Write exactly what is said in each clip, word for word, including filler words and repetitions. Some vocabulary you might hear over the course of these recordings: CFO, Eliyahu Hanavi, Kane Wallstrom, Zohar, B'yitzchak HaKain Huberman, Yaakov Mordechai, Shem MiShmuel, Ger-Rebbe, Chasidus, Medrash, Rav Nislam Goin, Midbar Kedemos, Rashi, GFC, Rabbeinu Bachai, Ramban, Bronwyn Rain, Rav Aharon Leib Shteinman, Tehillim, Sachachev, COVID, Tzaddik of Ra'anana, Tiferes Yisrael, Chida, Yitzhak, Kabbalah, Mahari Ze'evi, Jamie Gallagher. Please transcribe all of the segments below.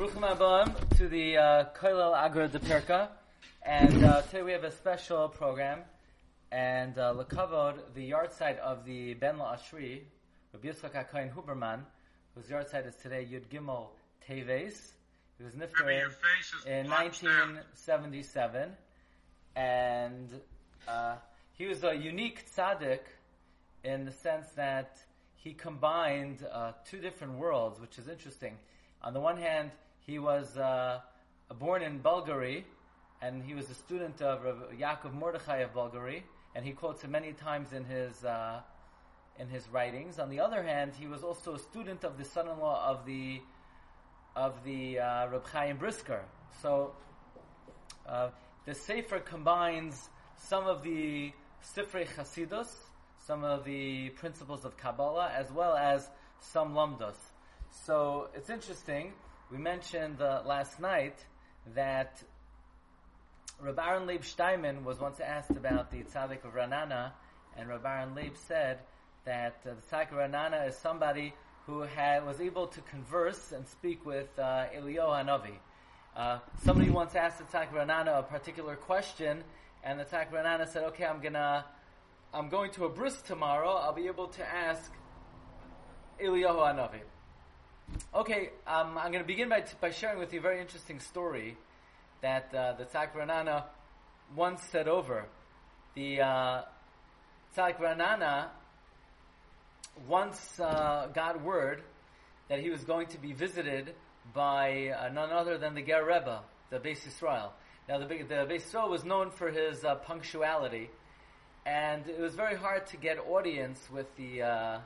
Baruchim Abam to the Koilel Agra de Pirka, and uh, today we have a special program, and uh, Lekavod, the yard site of the Ben LaAshri, Rav B'yitzchak HaKain Huberman, whose yard site is today Yud Gimel Teves. He was nifter in nineteen seventy-seven, and uh, he was a unique tzaddik in the sense that he combined uh, two different worlds, which is interesting. On the one hand, he was uh, born in Bulgaria, and he was a student of Rav Yaakov Mordechai of Bulgaria, and he quotes him many times in his uh, in his writings. On the other hand, he was also a student of the son-in-law of the of the uh, Reb Chaim Brisker. So uh, the Sefer combines some of the Sifrei Chasidus, some of the principles of Kabbalah, as well as some Lamdos. So it's interesting. We mentioned uh, last night that Rav Aharon Leib Shteinman was once asked about the Tzaddik of Ra'anana, and Rav Aharon Leib said that uh, the Tzaddik of Ra'anana is somebody who had, was able to converse and speak with uh, Eliyahu Hanavi. Uh, somebody once asked the Tzaddik of Ra'anana a particular question, and the Tzaddik of Ra'anana said, "Okay, I'm gonna, I'm going to a bris tomorrow. I'll be able to ask Eliyahu Hanavi." Okay, um, I'm going to begin by, t- by sharing with you a very interesting story that uh, the Tzaddik of Ra'anana once said over. The uh, Tzaddik of Ra'anana once uh, got word that he was going to be visited by uh, none other than the Ger-Rebbe, the Beis Yisrael. Now, the, the Beis Yisrael was known for his uh, punctuality, and it was very hard to get audience with the uh,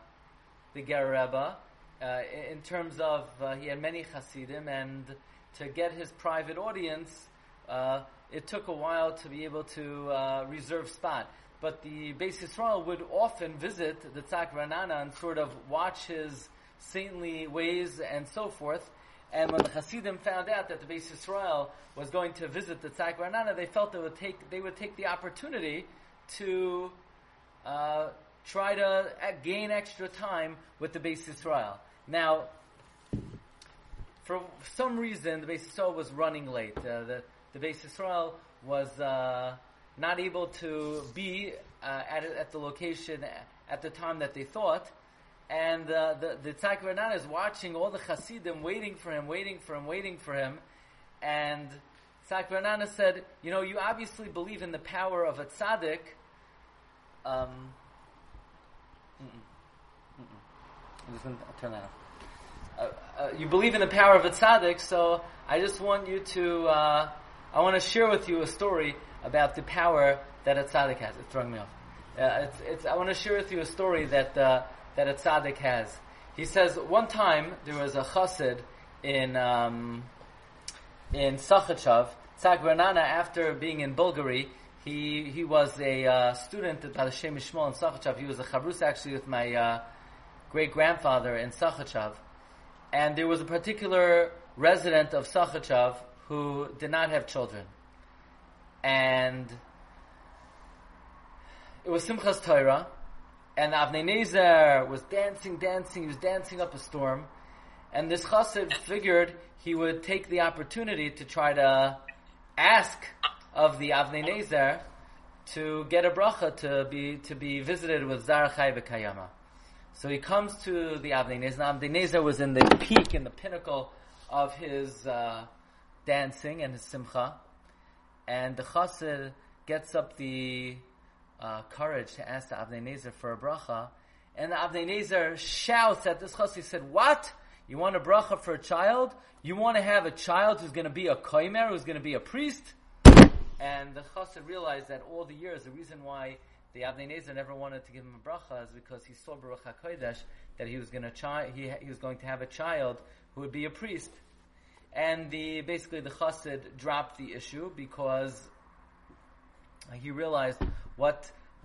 the Ger-Rebbe. Uh, in terms of, uh, he had many Hasidim, and to get his private audience, uh, it took a while to be able to uh, reserve spot. But the Beis Yisrael would often visit the Tzaddik of Ra'anana and sort of watch his saintly ways and so forth. And when the Hasidim found out that the Beis Yisrael was going to visit the Tzaddik of Ra'anana, they felt they would take they would take the opportunity to uh, try to gain extra time with the Beis Yisrael. Now, for some reason, the Beis Yisrael was running late. Uh, the, the Beis Yisrael was uh, not able to be uh, at, at the location at the time that they thought. And uh, the, the Tzaddik of Ra'anana is watching all the Hasidim waiting for him, waiting for him, waiting for him. And Tzaddik of Ra'anana said, "You know, you obviously believe in the power of a tzaddik." Um... Mm-mm. Mm-mm. I'm just going to turn that off. Uh, uh, you believe in the power of a tzaddik, so I just want you to, uh, I want to share with you a story about the power that a tzaddik has. It's throwing me off. Uh, it's, it's, I want to share with you a story that uh, that a tzaddik has. He says, one time there was a chassid in um, in Sachachev. Tzaddik of Ra'anana, after being in Bulgaria, He he was a uh, student at Padashi Mishmol in Sachachev. He was a chavrus actually with my uh, great-grandfather in Sachachev. And there was a particular resident of Sachachev who did not have children. And it was Simchas Torah. And Avnei Nezer was dancing, dancing. He was dancing up a storm. And this chassid figured he would take the opportunity to try to ask of the Avnei Nezer to get a bracha to be to be visited with Zara Chai V'Kayama. So he comes to the Avnei Nezer. Now, Avnei Nezer was in the peak, in the pinnacle of his uh, dancing and his simcha. And the chassid gets up the uh, courage to ask the Avnei Nezer for a bracha. And the Avnei Nezer shouts at this chassid. He said, "What? You want a bracha for a child? You want to have a child who's going to be a koimer, who's going to be a priest?" And the chassid realized that all the years, the reason why the Avnei Nezer never wanted to give him a bracha is because he saw Baruch HaKodesh that he was going to chi- he, he was going to have a child who would be a priest. And the basically the chassid dropped the issue because he realized what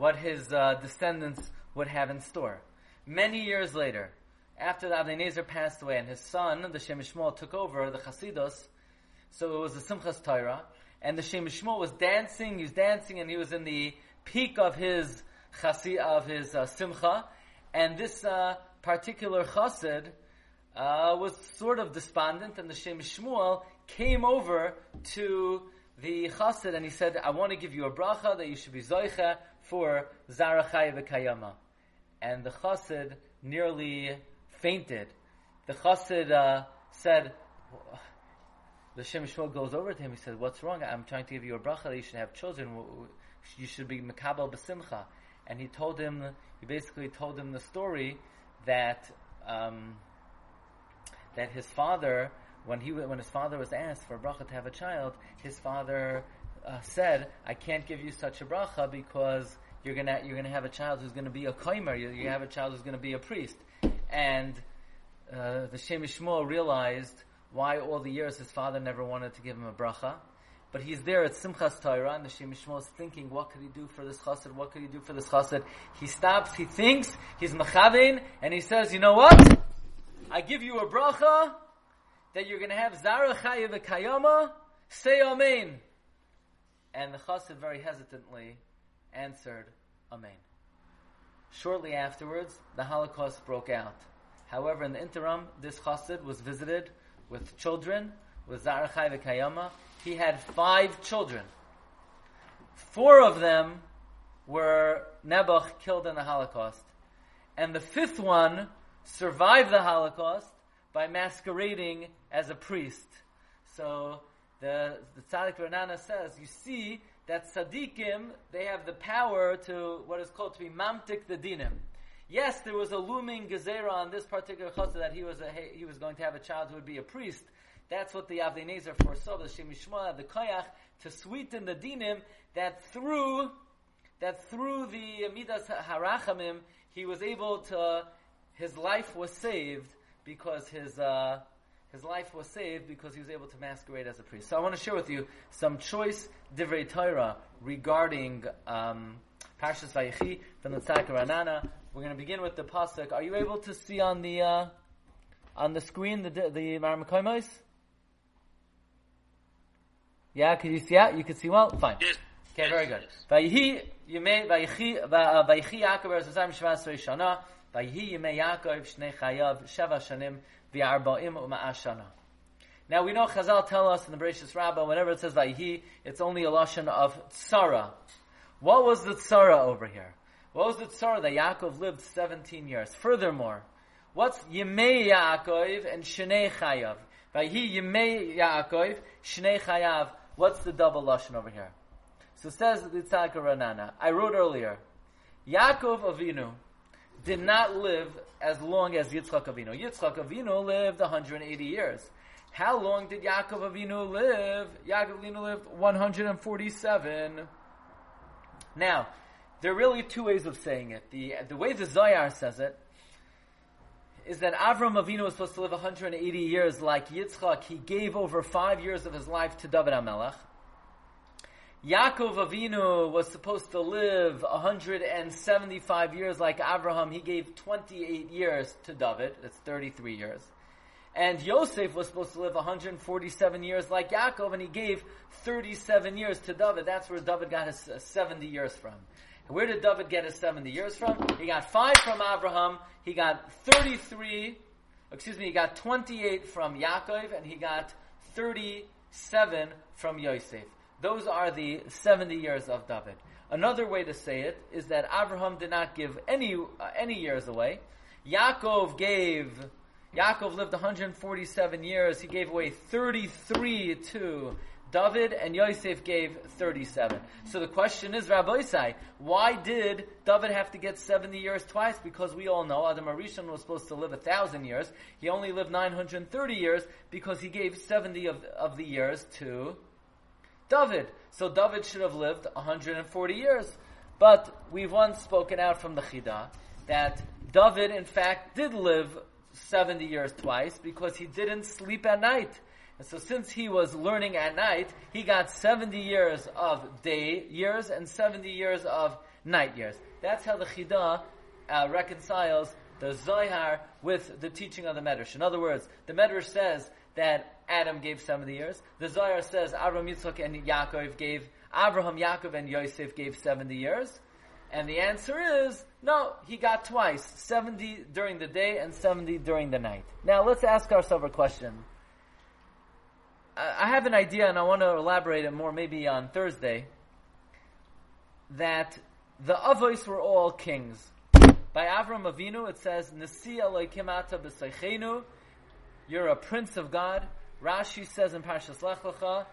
what his uh, descendants would have in store. Many years later, after the Avnei Nezer passed away and his son, the Shem MiShmuel, took over the Chasidus, so it was the Simchas Torah. And the Shem MiShmuel was dancing, he was dancing, and he was in the peak of his chassid, of his uh, simcha. And this uh, particular chassid uh, was sort of despondent, and the Shem MiShmuel came over to the chassid and he said, I want to give you a bracha that you should be zoicha for Zara Chaya V'Kayama. And the chassid nearly fainted. The chassid uh, said, the Shem MiShmuel goes over to him, he said, what's wrong? I'm trying to give you a bracha that you should have children. You should be Mekabel B'Simcha. And he told him, he basically told him the story that um, that his father, when he when his father was asked for a bracha to have a child, his father uh, said, "I can't give you such a bracha because you're gonna you're gonna have a child who's gonna be a koimer. You you have a child who's gonna be a priest." And uh, the Shem MiShmuel realized why all the years his father never wanted to give him a bracha. But he's there at Simchas Torah, and the Shem MiShmuel is thinking, what could he do for this chassid? What could he do for this chassid? He stops, he thinks, he's mechavein, and he says, you know what? I give you a bracha that you're going to have Zara Chaya V'Kayama, say Amen. And the chassid very hesitantly answered, Amen. Shortly afterwards, the Holocaust broke out. However, in the interim, this chassid was visited with children, with Zara Chaya V'Kayama. He had five children. Four of them were Nebuch killed in the Holocaust. And the fifth one survived the Holocaust by masquerading as a priest. So the, the Tzaddik Ra'anana says, you see that Tzaddikim, they have the power to what is called to be Mamtik the Dinim. Yes, there was a looming Gezerah on this particular Chassid that he was, a, he was going to have a child who would be a priest. That's what the Avnei Nezer foresaw, the Shem MiShmuel had the koyach to sweeten the dinim that through that through the Midas Harachamim he was able to his life was saved because his uh, his life was saved because he was able to masquerade as a priest. So I want to share with you some choice divrei Torah regarding um, Parshas Vayechi from the Tzaddik Ra'anana. We're going to begin with the pasuk. Are you able to see on the uh, on the screen the the Maramakoimos? Yeah, could you see that? You could see well? Fine. Yes. Okay, yes, very good. Vayehi Yemei Yaakov Eretz Yisrael Shana Vayehi Yemei Yaakov Shnei Chayav Sheva Shanim V'Arbaim U'Ma'ashana. Now we know Chazal tell us in the Bereshis Rabbah whenever it says Vayehi, it's only a lashon of tzara. What was the tzara over here? What was the tzara that Yaakov lived seventeen years? Furthermore, what's Yemei Yaakov and Shnei Chayav? Vayehi Yemei Yaakov Shnei Chayav. What's the double lashon over here? So says the Tzaddik Ra'anana. I wrote earlier, Yaakov Avinu did not live as long as Yitzhak Avinu. Yitzhak Avinu lived one hundred eighty years. How long did Yaakov Avinu live? Yaakov Avinu lived one hundred forty-seven. Now, there are really two ways of saying it. The the way the Zohar says it is that Avram Avinu was supposed to live one hundred eighty years like Yitzchak. He gave over five years of his life to David HaMelech. Yaakov Avinu was supposed to live one hundred seventy-five years like Avraham. He gave twenty-eight years to David. That's thirty-three years. And Yosef was supposed to live one hundred forty-seven years like Yaakov, and he gave thirty-seven years to David. That's where David got his seventy years from. Where did David get his seventy years from? He got five from Abraham, he got thirty-three, excuse me, he got twenty-eight from Yaakov, and he got thirty-seven from Yosef. Those are the seventy years of David. Another way to say it is that Abraham did not give any uh, any years away. Yaakov gave, Yaakov lived one hundred forty-seven years, he gave away thirty-three to David, and Yosef gave thirty-seven. So the question is, Rabbi Isai, why did David have to get seventy years twice? Because we all know Adam Arishon was supposed to live one thousand years. He only lived nine hundred thirty years because he gave seventy of, of the years to David. So David should have lived one hundred forty years. But we've once spoken out from the Chida that David, in fact, did live seventy years twice because he didn't sleep at night. And so since he was learning at night, he got seventy years of day years and seventy years of night years. That's how the Chida uh, reconciles the Zohar with the teaching of the Medrash. In other words, the Medrash says that Adam gave seventy years. The Zohar says Avraham, Yitzchak, and Yaakov gave, Avraham, Yaakov, and Yosef gave seventy years. And the answer is, no, he got twice, seventy during the day and seventy during the night. Now let's ask ourselves a question. I have an idea, and I want to elaborate it more maybe on Thursday, that the Avos were all kings. By Avram Avinu it says, Nasi Elohim Ata B'Seichenu, you're a prince of God. Rashi says in Parshas Lech Lecha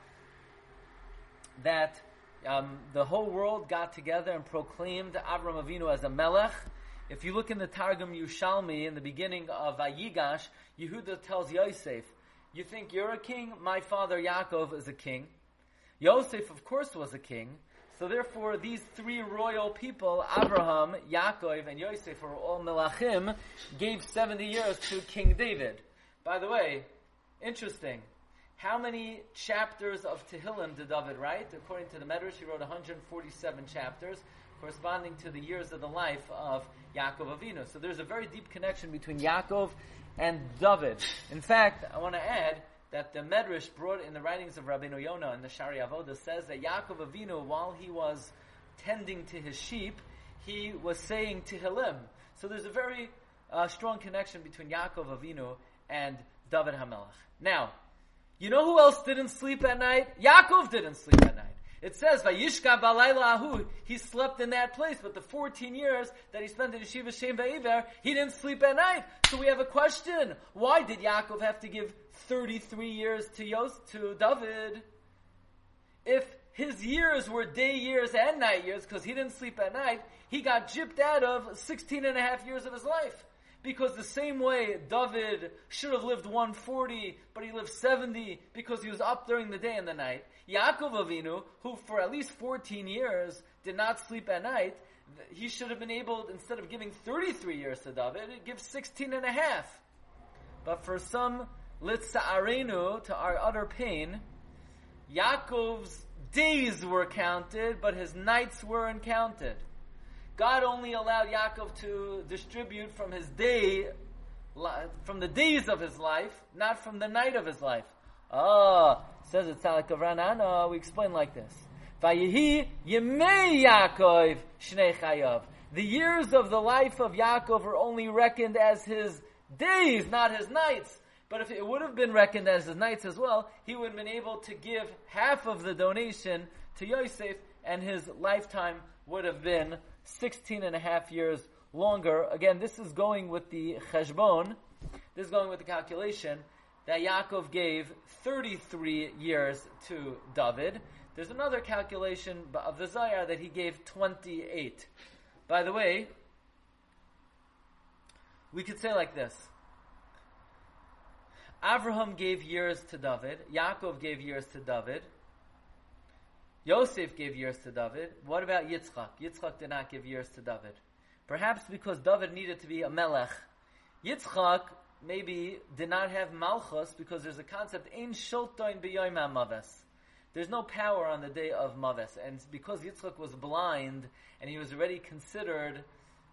that Um, the whole world got together and proclaimed Avram Avinu as a melech. If you look in the Targum Yerushalmi, in the beginning of Vayigash, Yehuda tells Yosef, you think you're a king? My father Yaakov is a king. Yosef, of course, was a king. So therefore, these three royal people, Avraham, Yaakov, and Yosef, who were all melachim, gave seventy years to King David. By the way, interesting. How many chapters of Tehillim did David write? According to the Medrash, he wrote one hundred forty-seven chapters, corresponding to the years of the life of Yaakov Avinu. So there's a very deep connection between Yaakov and David. In fact, I want to add that the Medrash brought in the writings of Rabbeinu Yonah in the Shari Avoda says that Yaakov Avinu, while he was tending to his sheep, he was saying Tehillim. So there's a very uh, strong connection between Yaakov Avinu and David HaMelech. Now, you know who else didn't sleep at night? Yaakov didn't sleep at night. It says, Vayishka balayla ahu, he slept in that place, but the fourteen years that he spent in Yeshiva Shem Va'iver, he didn't sleep at night. So we have a question. Why did Yaakov have to give thirty-three years to Yos, to David? If his years were day years and night years, because he didn't sleep at night, he got gypped out of sixteen and a half years of his life. Because the same way David should have lived one hundred forty, but he lived seventy because he was up during the day and the night. Yaakov Avinu, who for at least fourteen years did not sleep at night, he should have been able, instead of giving thirty-three years to David, give sixteen and a half. But for some litza'arenu, to our utter pain, Yaakov's days were counted, but his nights weren't counted. God only allowed Yaakov to distribute from his day, from the days of his life, not from the night of his life. Ah, says it's Tzaddik of Ra'anana, we explain like this. Vayehi yemei Yaakov shnei chayav. The years of the life of Yaakov were only reckoned as his days, not his nights. But if it would have been reckoned as his nights as well, he would have been able to give half of the donation to Yosef, and his lifetime would have been sixteen and a half years longer. Again, this is going with the cheshbon. This is going with the calculation that Yaakov gave thirty-three years to David. There's another calculation of the Zayar that he gave twenty-eight. By the way, we could say like this. Avraham gave years to David. Yaakov gave years to David. Yosef gave years to David. What about Yitzchak? Yitzchak did not give years to David. Perhaps because David needed to be a melech. Yitzchak maybe did not have malchus because there's a concept, Ein Shulton B'Yom HaMaves. There's no power on the day of Maves. And because Yitzchak was blind and he was already considered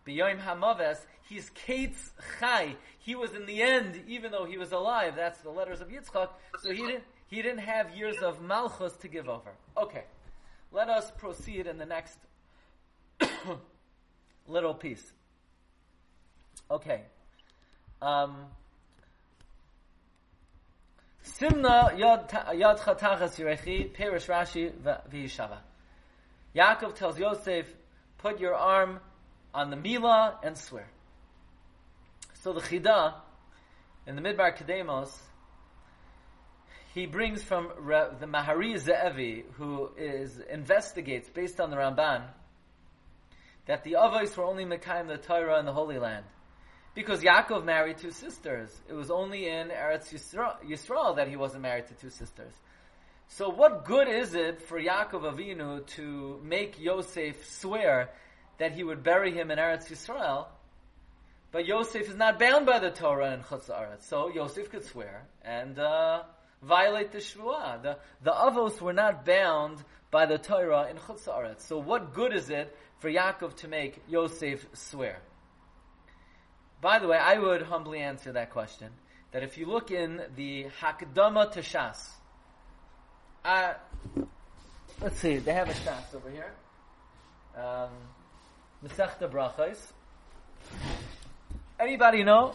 B'Yom HaMaves, he's Kates Chai. He was in the end, even though he was alive. That's the letters of Yitzchak. So he didn't, he didn't have years of malchus to give over. Okay. Let us proceed in the next little piece. Okay. Um, Simna Yad Chatachas Yerechi, Perush Rashi V'Yishava. Yaakov tells Yosef, put your arm on the Mila and swear. So the Chida, in the Midbar Kedemos, he brings from the Mahari Ze'evi, who is investigates, based on the Ramban, that the Avos were only Mekayim the Torah in the Holy Land. Because Yaakov married two sisters. It was only in Eretz Yisrael that he wasn't married to two sisters. So what good is it for Yaakov Avinu to make Yosef swear that he would bury him in Eretz Yisrael? But Yosef is not bound by the Torah in Chutz Haaretz. So Yosef could swear and... Uh, violate the Shvuah. The, the Avos were not bound by the Torah in Chutz Haaretz. So what good is it for Yaakov to make Yosef swear? By the way, I would humbly answer that question, that if you look in the Hakdama to Shas, uh, let's see, they have a Shas over here. Um, Masechta Brachos. Anybody know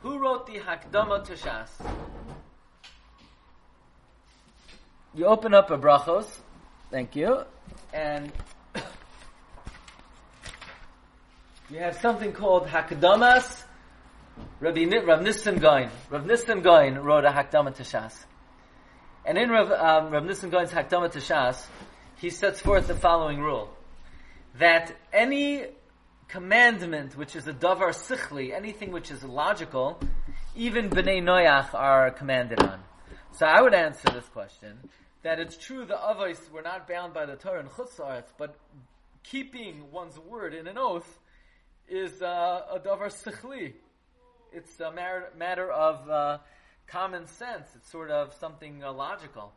who wrote the Hakdama to Shas? You open up a Brachos, thank you, and you have something called Hakdamas. Rav Nislam Goin. Rav Nislam Goin wrote a Hakdama to Shas. And in Rav, um, Rav Nislam Goin's Hakdama to Shas, he sets forth the following rule. That any commandment which is a davar sichli, anything which is logical, even B'nai Noach are commanded on. So I would answer this question, that it's true the avos were not bound by the Torah in Chutz La'aretz, but keeping one's word in an oath is uh, a davar sichli. It's a matter of uh, common sense. It's sort of something uh, logical.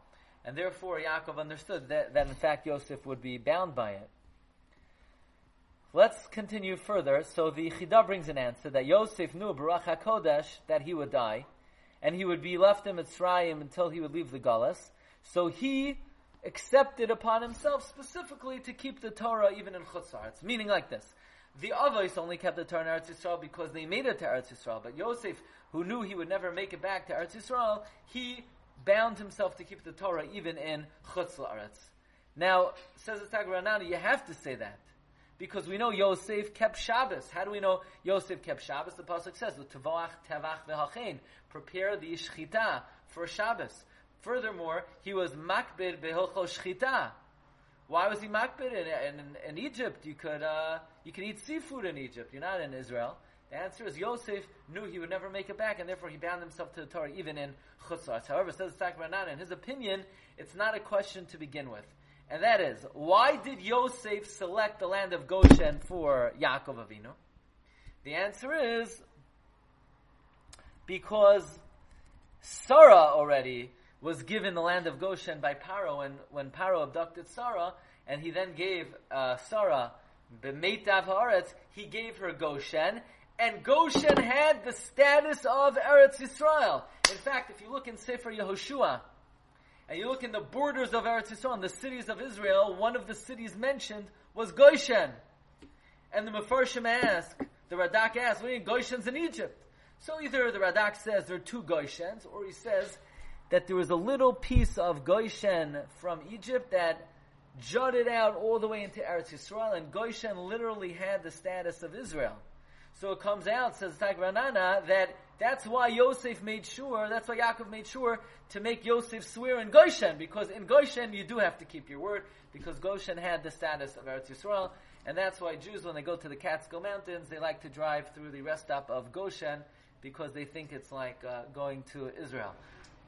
And therefore Yaakov understood that, that in fact Yosef would be bound by it. Let's continue further. So the Chida brings an answer that Yosef knew Baruch HaKodesh that he would die, and he would be left in Mitzrayim until he would leave the Galus. So he accepted upon himself specifically to keep the Torah even in Chutz La'aretz. Meaning like this: the Avos only kept the Torah in Eretz Yisrael because they made it to Eretz Yisrael. But Yosef, who knew he would never make it back to Eretz Yisrael, he bound himself to keep the Torah even in Chutz La'aretz. Now, says the Tzaddik of Ra'anana, you have to say that. Because we know Yosef kept Shabbos. How do we know Yosef kept Shabbos? The pasuk says, "L'tavach tavach v'hachein." Prepare the shchita for Shabbos. Furthermore, he was makbid behilchos shchita. Why was he makbid? In, in, in Egypt, you could uh, you can eat seafood in Egypt. You're not in Israel. The answer is Yosef knew he would never make it back, and therefore he bound himself to the Torah even in Chutz La'aretz. However, says Tzaddik of Ra'anana, in his opinion, it's not a question to begin with. And that is, why did Yosef select the land of Goshen for Yaakov Avinu? The answer is because Sarah already was given the land of Goshen by Paro when, when Paro abducted Sarah, and he then gave uh, Sarah B'meitav Haaretz, he gave her Goshen, and Goshen had the status of Eretz Yisrael. In fact, if you look in Sefer Yehoshua, and you look in the borders of Eretz Yisrael, the cities of Israel, one of the cities mentioned was Goshen. And the Mefarshim ask, the Radak asks, what do you mean Goshen's in Egypt? So either the Radak says there are two Goshens, or he says that there was a little piece of Goshen from Egypt that jutted out all the way into Eretz Yisrael, and Goshen literally had the status of Israel. So it comes out, says Tzaddik of Ra'anana, that that's why Yosef made sure, that's why Yaakov made sure to make Yosef swear in Goshen, because in Goshen you do have to keep your word, because Goshen had the status of Eretz Yisrael, and that's why Jews, when they go to the Catskill Mountains, they like to drive through the rest stop of Goshen, because they think it's like uh, going to Israel.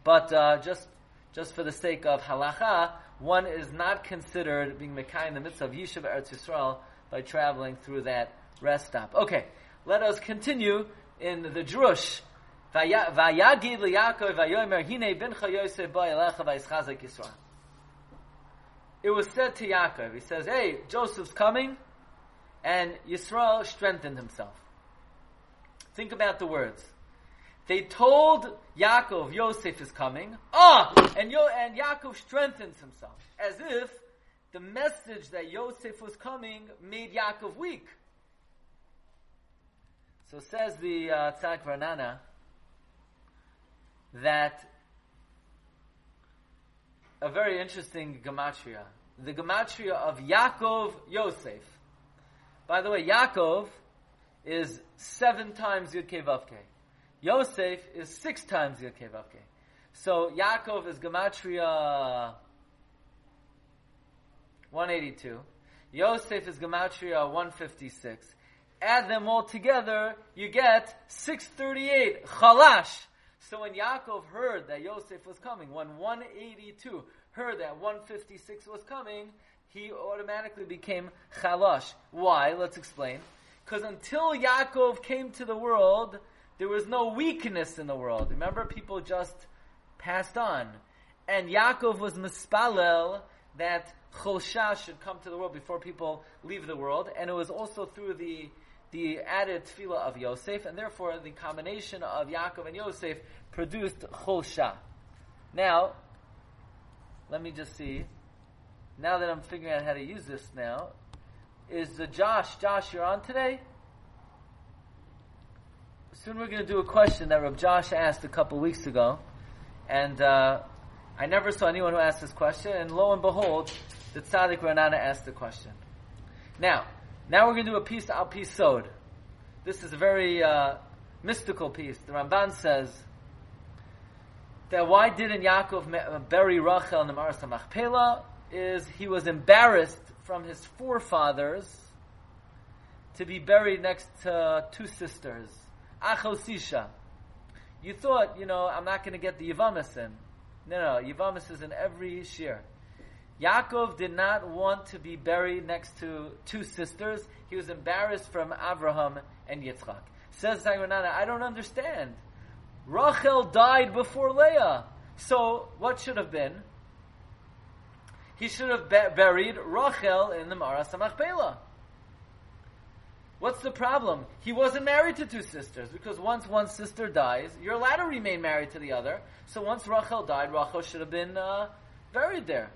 But uh, just just for the sake of halacha, one is not considered being Mekai in the midst of Yishuv Eretz Yisrael by traveling through that rest stop. Okay. Let us continue in the Drush. Vayagid liYaakov vayomer hine bincha Yosef ba'elecha va'yischazek Yisrael. It was said to Yaakov. He says, "Hey, Joseph's coming," and Yisrael strengthened himself. Think about the words. They told Yaakov, "Yosef is coming." Ah, and Yo- and Yaakov strengthens himself, as if the message that Yosef was coming made Yaakov weak. So says the uh, Tzaddik of Ra'anana that a very interesting gematria, the gematria of Yaakov Yosef. By the way, Yaakov is seven times Yudkei Vavkei. Yosef is six times Yudkei Vavkei. So Yaakov is gematria one eighty-two. Yosef is gematria one fifty-six. Add them all together, you get six thirty-eight, chalash. So when Yaakov heard that Yosef was coming, when one eighty-two heard that one fifty-six was coming, he automatically became chalash. Why? Let's explain. Because until Yaakov came to the world, there was no weakness in the world. Remember, people just passed on. And Yaakov was mispalel that chulsha should come to the world before people leave the world. And it was also through the the added tefillah of Yosef, and therefore the combination of Yaakov and Yosef produced Chulsha. Now, let me just see. Now that I'm figuring out how to use this now, is uh, Josh. Josh, you're on today? Soon we're going to do a question that Rav Josh asked a couple weeks ago. And uh, I never saw anyone who asked this question. And lo and behold, the Tzaddik Ra'anana asked the question. Now, now we're going to do a piece al pisod. This is a very uh, mystical piece. The Ramban says that why didn't Yaakov bury Rachel in the Ma'aras HaMachpelah is he was embarrassed from his forefathers to be buried next to two sisters. Achosisha. You thought, you know, I'm not going to get the Yevamis in. No, no, Yevamis is in every shir. Yaakov did not want to be buried next to two sisters. He was embarrassed from Avraham and Yitzhak. Says Tzaddik Ra'anana, I don't understand. Rachel died before Leah. So what should have been? He should have be- buried Rachel in the Ma'aras HaMachpelah. What's the problem? He wasn't married to two sisters, because once one sister dies, you're allowed to remain married to the other. So once Rachel died, Rachel should have been uh, buried there.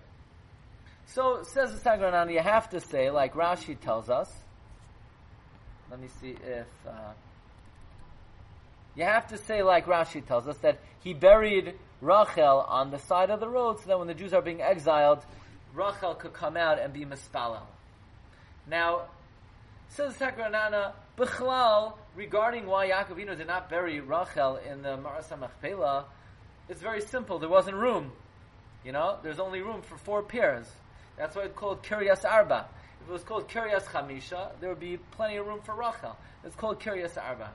So, says the Tzaddik Ra'anana, you have to say, like Rashi tells us, let me see if, uh, you have to say, like Rashi tells us, that he buried Rachel on the side of the road, so that when the Jews are being exiled, Rachel could come out and be mispalel. Now, says the Tzaddik Ra'anana, Bichlal, regarding why Yaakov Avinu did not bury Rachel in the Ma'aras HaMachpelah, it's very simple, there wasn't room. You know, there's only room for four pairs. That's why it's called Kiryas Arba. If it was called Kiryas Chamisha, there would be plenty of room for Rachel. It's called Kiryas Arba.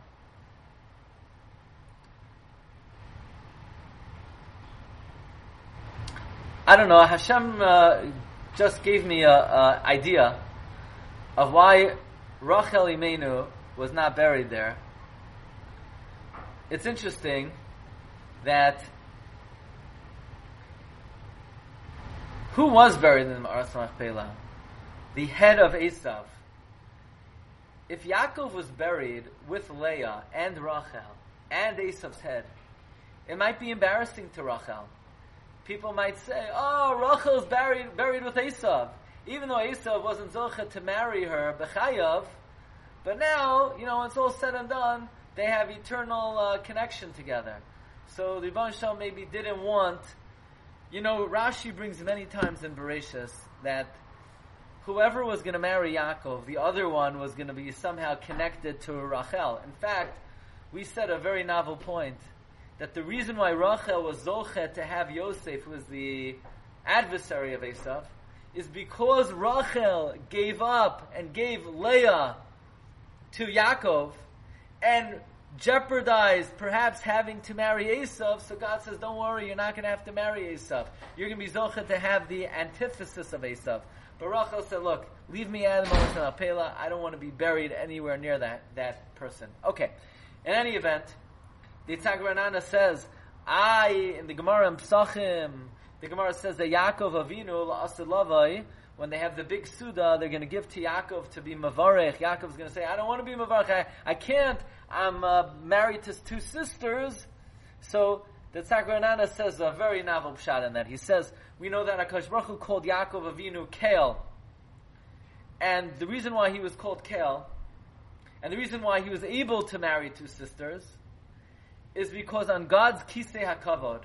I don't know, Hashem uh, just gave me an idea of why Rachel Imenu was not buried there. It's interesting that who was buried in the Ma'aras HaMachpelah? The head of Esav. If Yaakov was buried with Leah and Rachel and Esav's head, it might be embarrassing to Rachel. People might say, oh, Rachel's buried buried with Esav. Even though Esav wasn't zocheh to marry her, Bechayav, but now, you know, when it's all said and done, they have eternal uh, connection together. So the Ribbon Shel maybe didn't want... You know, Rashi brings many times in Bereshis that whoever was going to marry Yaakov, the other one was going to be somehow connected to Rachel. In fact, we said a very novel point, that the reason why Rachel was zochet to have Yosef, who was the adversary of Esav, is because Rachel gave up and gave Leah to Yaakov and jeopardized perhaps having to marry Esav, so God says, don't worry, you're not going to have to marry Esav. You're going to be zocheh to have the antithesis of Esav. But Rachel said, look, leave me out of the Ma'aras HaMachpelah. I don't want to be buried anywhere near that, that person. Okay. In any event, the Tzaddik Ra'anana says, I, in the Gemara in Pesachim, the Gemara says that Yaakov Avinu, la'aseh lavai, when they have the big Suda, they're going to give to Yaakov to be Mavarech. Yaakov's going to say, I don't want to be Mavarech. I, I can't. I'm uh, married to two sisters. So the Tzaddik Ra'anana says a very novel pshat in that. He says, we know that HaKadosh Baruch Hu called Yaakov Avinu Kael. And the reason why he was called Kael, and the reason why he was able to marry two sisters, is because on God's Kisei HaKavod,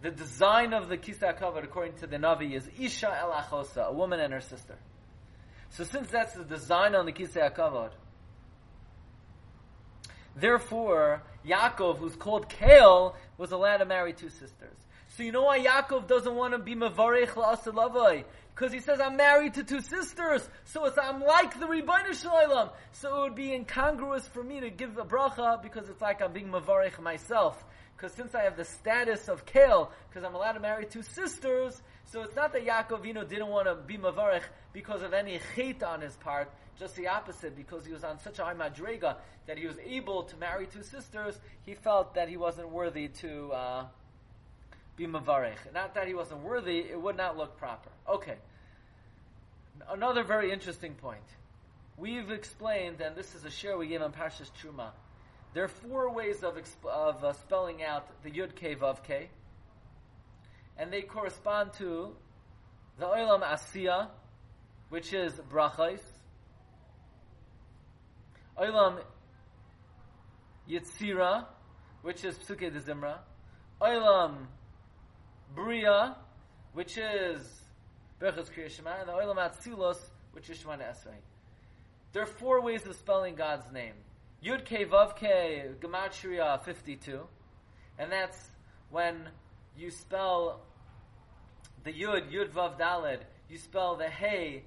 the design of the Kisei HaKavod, according to the Navi, is Isha El Achosa, a woman and her sister. So since that's the design on the Kisei HaKavod, therefore, Yaakov, who's called Kael, was allowed to marry two sisters. So you know why Yaakov doesn't want to be Mavarech La'aseh Lavai? Because he says, I'm married to two sisters, so it's, I'm like the Ribbono Shel Olam. So it would be incongruous for me to give a bracha, because it's like I'm being Mavarech myself. Because since I have the status of Kael, because I'm allowed to marry two sisters, so it's not that Yaakov Avinu didn't want to be Mavarech because of any chait on his part, just the opposite, because he was on such a high madrega that he was able to marry two sisters, he felt that he wasn't worthy to uh, be Mavarech. Not that he wasn't worthy, it would not look proper. Okay. Another very interesting point. We've explained, and this is a share we gave on Parshas Truma, there are four ways of, exp- of uh, spelling out the Yud Kei Vav Kei, and they correspond to the Olam Asiya, which is brachos, olam yitzira, which is psukei de zimra, olam bria, which is berachos kriya shema, and the olam atzilos, which is shemana esrei. There are four ways of spelling God's name. Yud K Vav K Gematria fifty-two, and that's when you spell the Yud Yud Vav Daled. You spell the Hey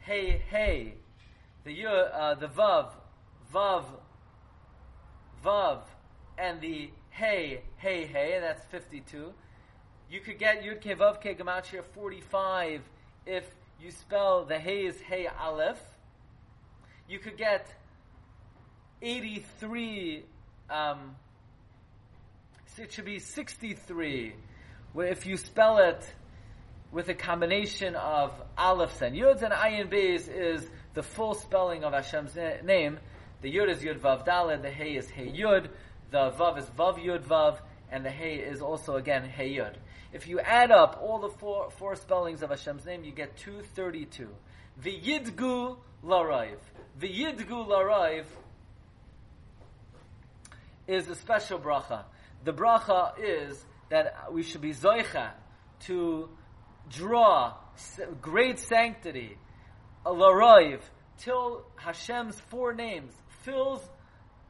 Hey Hey, the Yud uh, the Vav Vav Vav, and the Hey Hey Hey, and that's fifty-two. You could get Yud K Vav K Gematria forty-five if you spell the Hey is Hey Aleph. You could get eighty-three, um, so it should be sixty-three, where if you spell it with a combination of Alephs and Yods, and Ayin Beis is the full spelling of Hashem's name. The Yod is Yod Vav Daled, the Hey is Hey Yod, the Vav is Vav Yod Vav, and the Hey is also again Hey Yod. If you add up all the four, four spellings of Hashem's name, you get two thirty-two. V'yidgu Laraiv. V'yidgu Laraiv is a special bracha. The bracha is that we should be zoicha to draw great sanctity, l'roiv, till Hashem's four names fills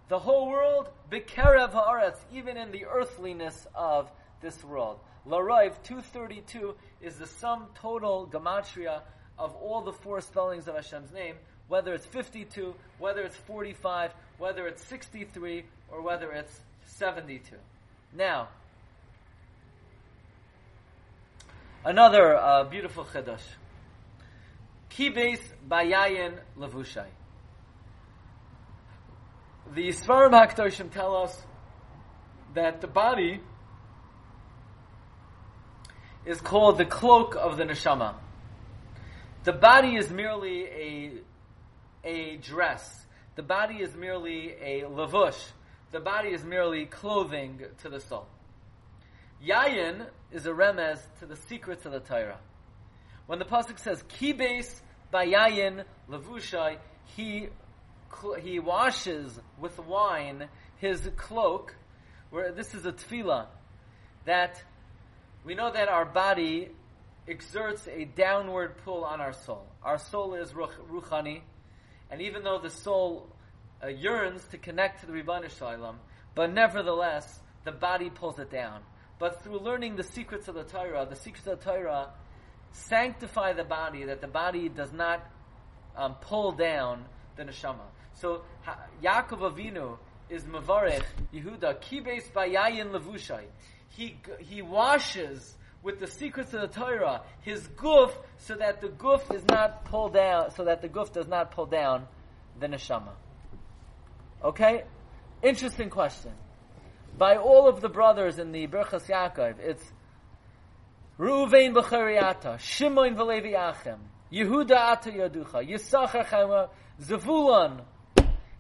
the whole world, b'kerev ha'aretz, even in the earthliness of this world. L'roiv, two thirty-two, is the sum total gematria of all the four spellings of Hashem's name, whether it's fifty-two, whether it's forty-five, whether it's sixty-three, or whether it's seventy-two. Now, another uh, beautiful chiddush. Kibes bayayin levushai. The Svarim HaKadoshim tell us that the body is called the cloak of the neshama. The body is merely a a dress. The body is merely a levush. The body is merely clothing to the soul. Yayin is a remez to the secrets of the Torah. When the pasuk says "Kibes by Yayin levushai," he he washes with wine his cloak. Where this is a tefillah that we know that our body exerts a downward pull on our soul. Our soul is ruchani, and even though the soul Uh, yearns to connect to the Ribbon Shalom, but nevertheless the body pulls it down. But through learning the secrets of the Torah, the secrets of the Torah sanctify the body, that the body does not um, pull down the neshama. So ha- Yaakov Avinu is Mavarech Yehuda Kibes Bayayin Levushai. He he washes with the secrets of the Torah his guf, so that the guf is not pulled down, so that the guf does not pull down the neshama. Okay? Interesting question. By all of the brothers in the Berchas Yaakov, it's Reuven b'chariata, Shimon v'levi achem, Yehuda ata yaducha, Yisachar chama, Zevulun.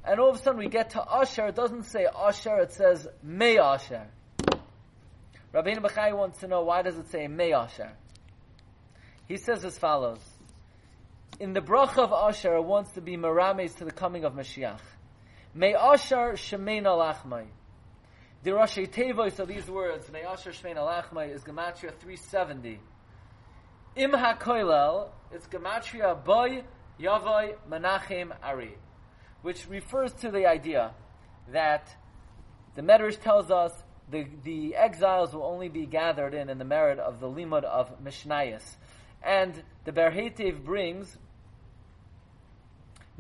And all of a sudden we get to Asher. It doesn't say Asher, it says Mei Asher. Rabbeinu Bachai wants to know, why does it say Mei Asher? He says as follows. In the bracha of Asher, it wants to be merames to the coming of Mashiach. May Asher Shemein Alachmai. The Rashi Tevois of these words, May Asher Shemein Alachmai, is Gematria three seventy. Im HaKoilel, it's Gematria Boy Yavoi Menachem Ari, which refers to the idea that the Medrash tells us the, the exiles will only be gathered in in the merit of the Limud of Mishnayos. And the Berhetev brings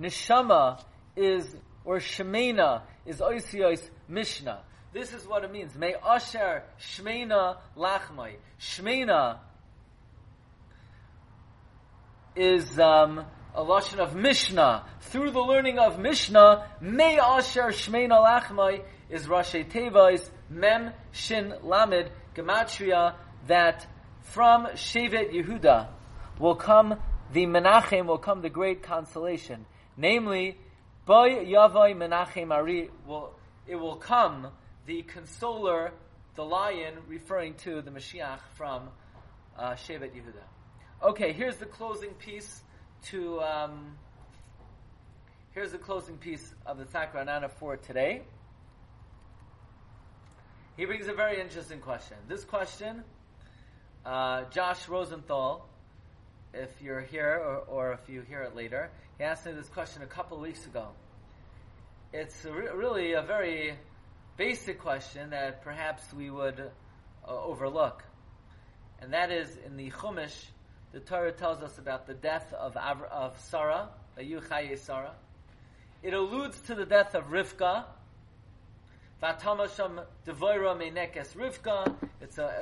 Neshama is or Shemena is Oisios Mishnah. This is what it means. May Asher Shemena Lachmai. Shemena is um, a lashon of Mishnah. Through the learning of Mishnah, May Asher Shemena Lachmai is Rashi Tevois Mem Shin Lamed Gematria, that from Shevet Yehuda will come the Menachem, will come the great consolation. Namely, Boy Yavai Menachem Ari, will it will come the consoler, the lion, referring to the Mashiach from uh, Shevet Yehuda. Okay, here's the closing piece to, um, here's the closing piece of the Tzaddik of Ra'anana for today. He brings a very interesting question. This question, uh, Josh Rosenthal, if you're here or, or if you hear it later, he asked me this question a couple of weeks ago. It's re- really a very basic question that perhaps we would uh, overlook. And that is, in the Chumash, the Torah tells us about the death of, Av- of Sarah, Vayuchaye Sarah. It alludes to the death of Rivka. Vatamasham Devoira Menekes Rivka. It's a, uh,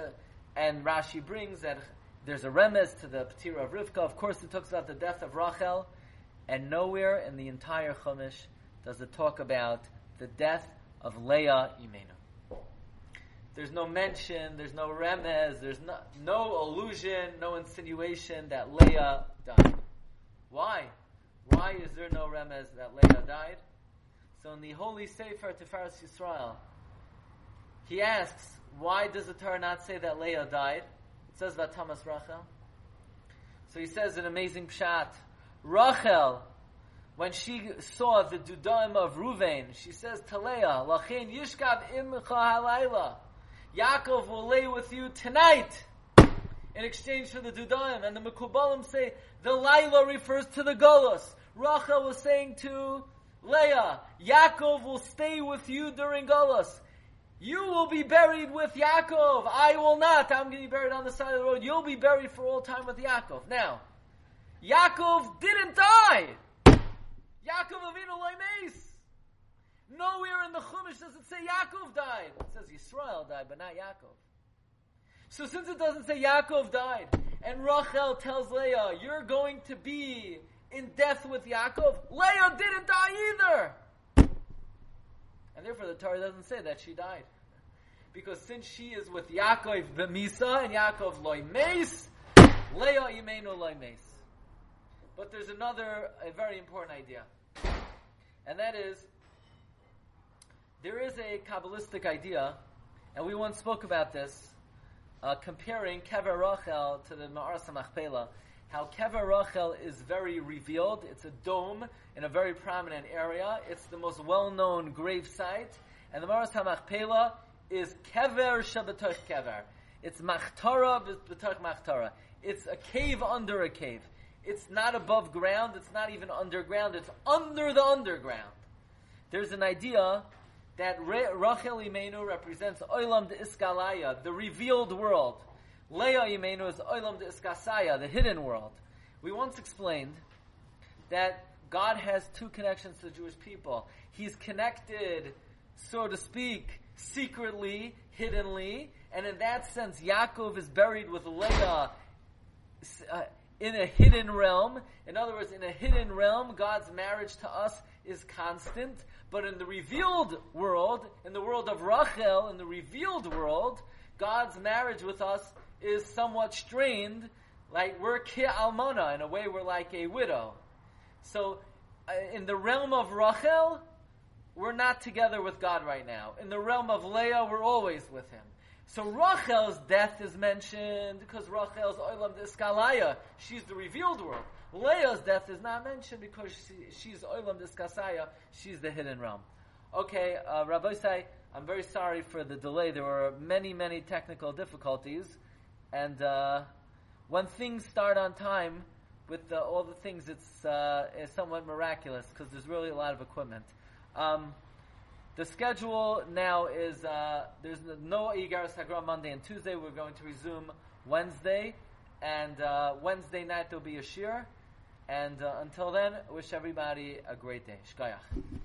and Rashi brings that there's a remez to the Ptira of Rivka. Of course, it talks about the death of Rachel. And nowhere in the entire Chumash does it talk about the death of Leah Imenu. There's no mention, there's no remez, there's no, no allusion, no insinuation that Leah died. Why? Why is there no remez that Leah died? So in the Holy Sefer Tiferes Yisrael, he asks, why does the Torah not say that Leah died? It says Vatamas Rachel. So he says an amazing pshat. Rachel, when she saw the Dudaim of Ruvain, she says to Leah, Lachin Yishkav Imcha Halayla, Yaakov will lay with you tonight in exchange for the Dudaim. And the Mekubalim say, the Laila refers to the Golos. Rachel was saying to Leah, Yaakov will stay with you during Golos. You will be buried with Yaakov. I will not. I'm going to be buried on the side of the road. You'll be buried for all time with Yaakov. Now, Yaakov didn't die. Yaakov Avinu Loimeis. Nowhere in the Chumash does it say Yaakov died. It says Yisrael died, but not Yaakov. So since it doesn't say Yaakov died, and Rachel tells Leah, you're going to be in death with Yaakov, Leah didn't die either. And therefore the Torah doesn't say that she died. Because since she is with Yaakov B'misa, and Yaakov Loimeis, Leah Yimenu Loimeis. But there's another, a very important idea. And that is, there is a Kabbalistic idea, and we once spoke about this, uh, comparing Kever Rachel to the Ma'aras HaMachpelah, how Kever Rachel is very revealed. It's a dome in a very prominent area. It's the most well-known grave site. And the Ma'aras HaMachpelah is Kever Shabatoch Kever. It's Machtara B'toch Machtara. It's a cave under a cave. It's not above ground. It's not even underground. It's under the underground. There's an idea that Re- Rachel Imenu represents Olam De'iskalaya, the revealed world. Leah Imenu is Olam De'iskasaya, the hidden world. We once explained that God has two connections to the Jewish people. He's connected, so to speak, secretly, hiddenly, and in that sense, Yaakov is buried with Leah. Uh, In a hidden realm, in other words, in a hidden realm, God's marriage to us is constant. But in the revealed world, in the world of Rachel, in the revealed world, God's marriage with us is somewhat strained. Like we're ki almana, in a way we're like a widow. So in the realm of Rachel, we're not together with God right now. In the realm of Leah, we're always with him. So Rachel's death is mentioned because Rachel's Olam De'iskalaya. She's the revealed world. Leah's death is not mentioned because she, she's Olam De'iskalaya. She's the hidden realm. Okay, uh, Rabbi Say, I'm very sorry for the delay. There were many, many technical difficulties. And uh, when things start on time with the, all the things, it's, uh, it's somewhat miraculous because there's really a lot of equipment. Um... The schedule now is, uh, there's no Eigaras Hagra Monday and Tuesday. We're going to resume Wednesday. And uh, Wednesday night there will be a shir. And uh, until then, wish everybody a great day. Shkayach.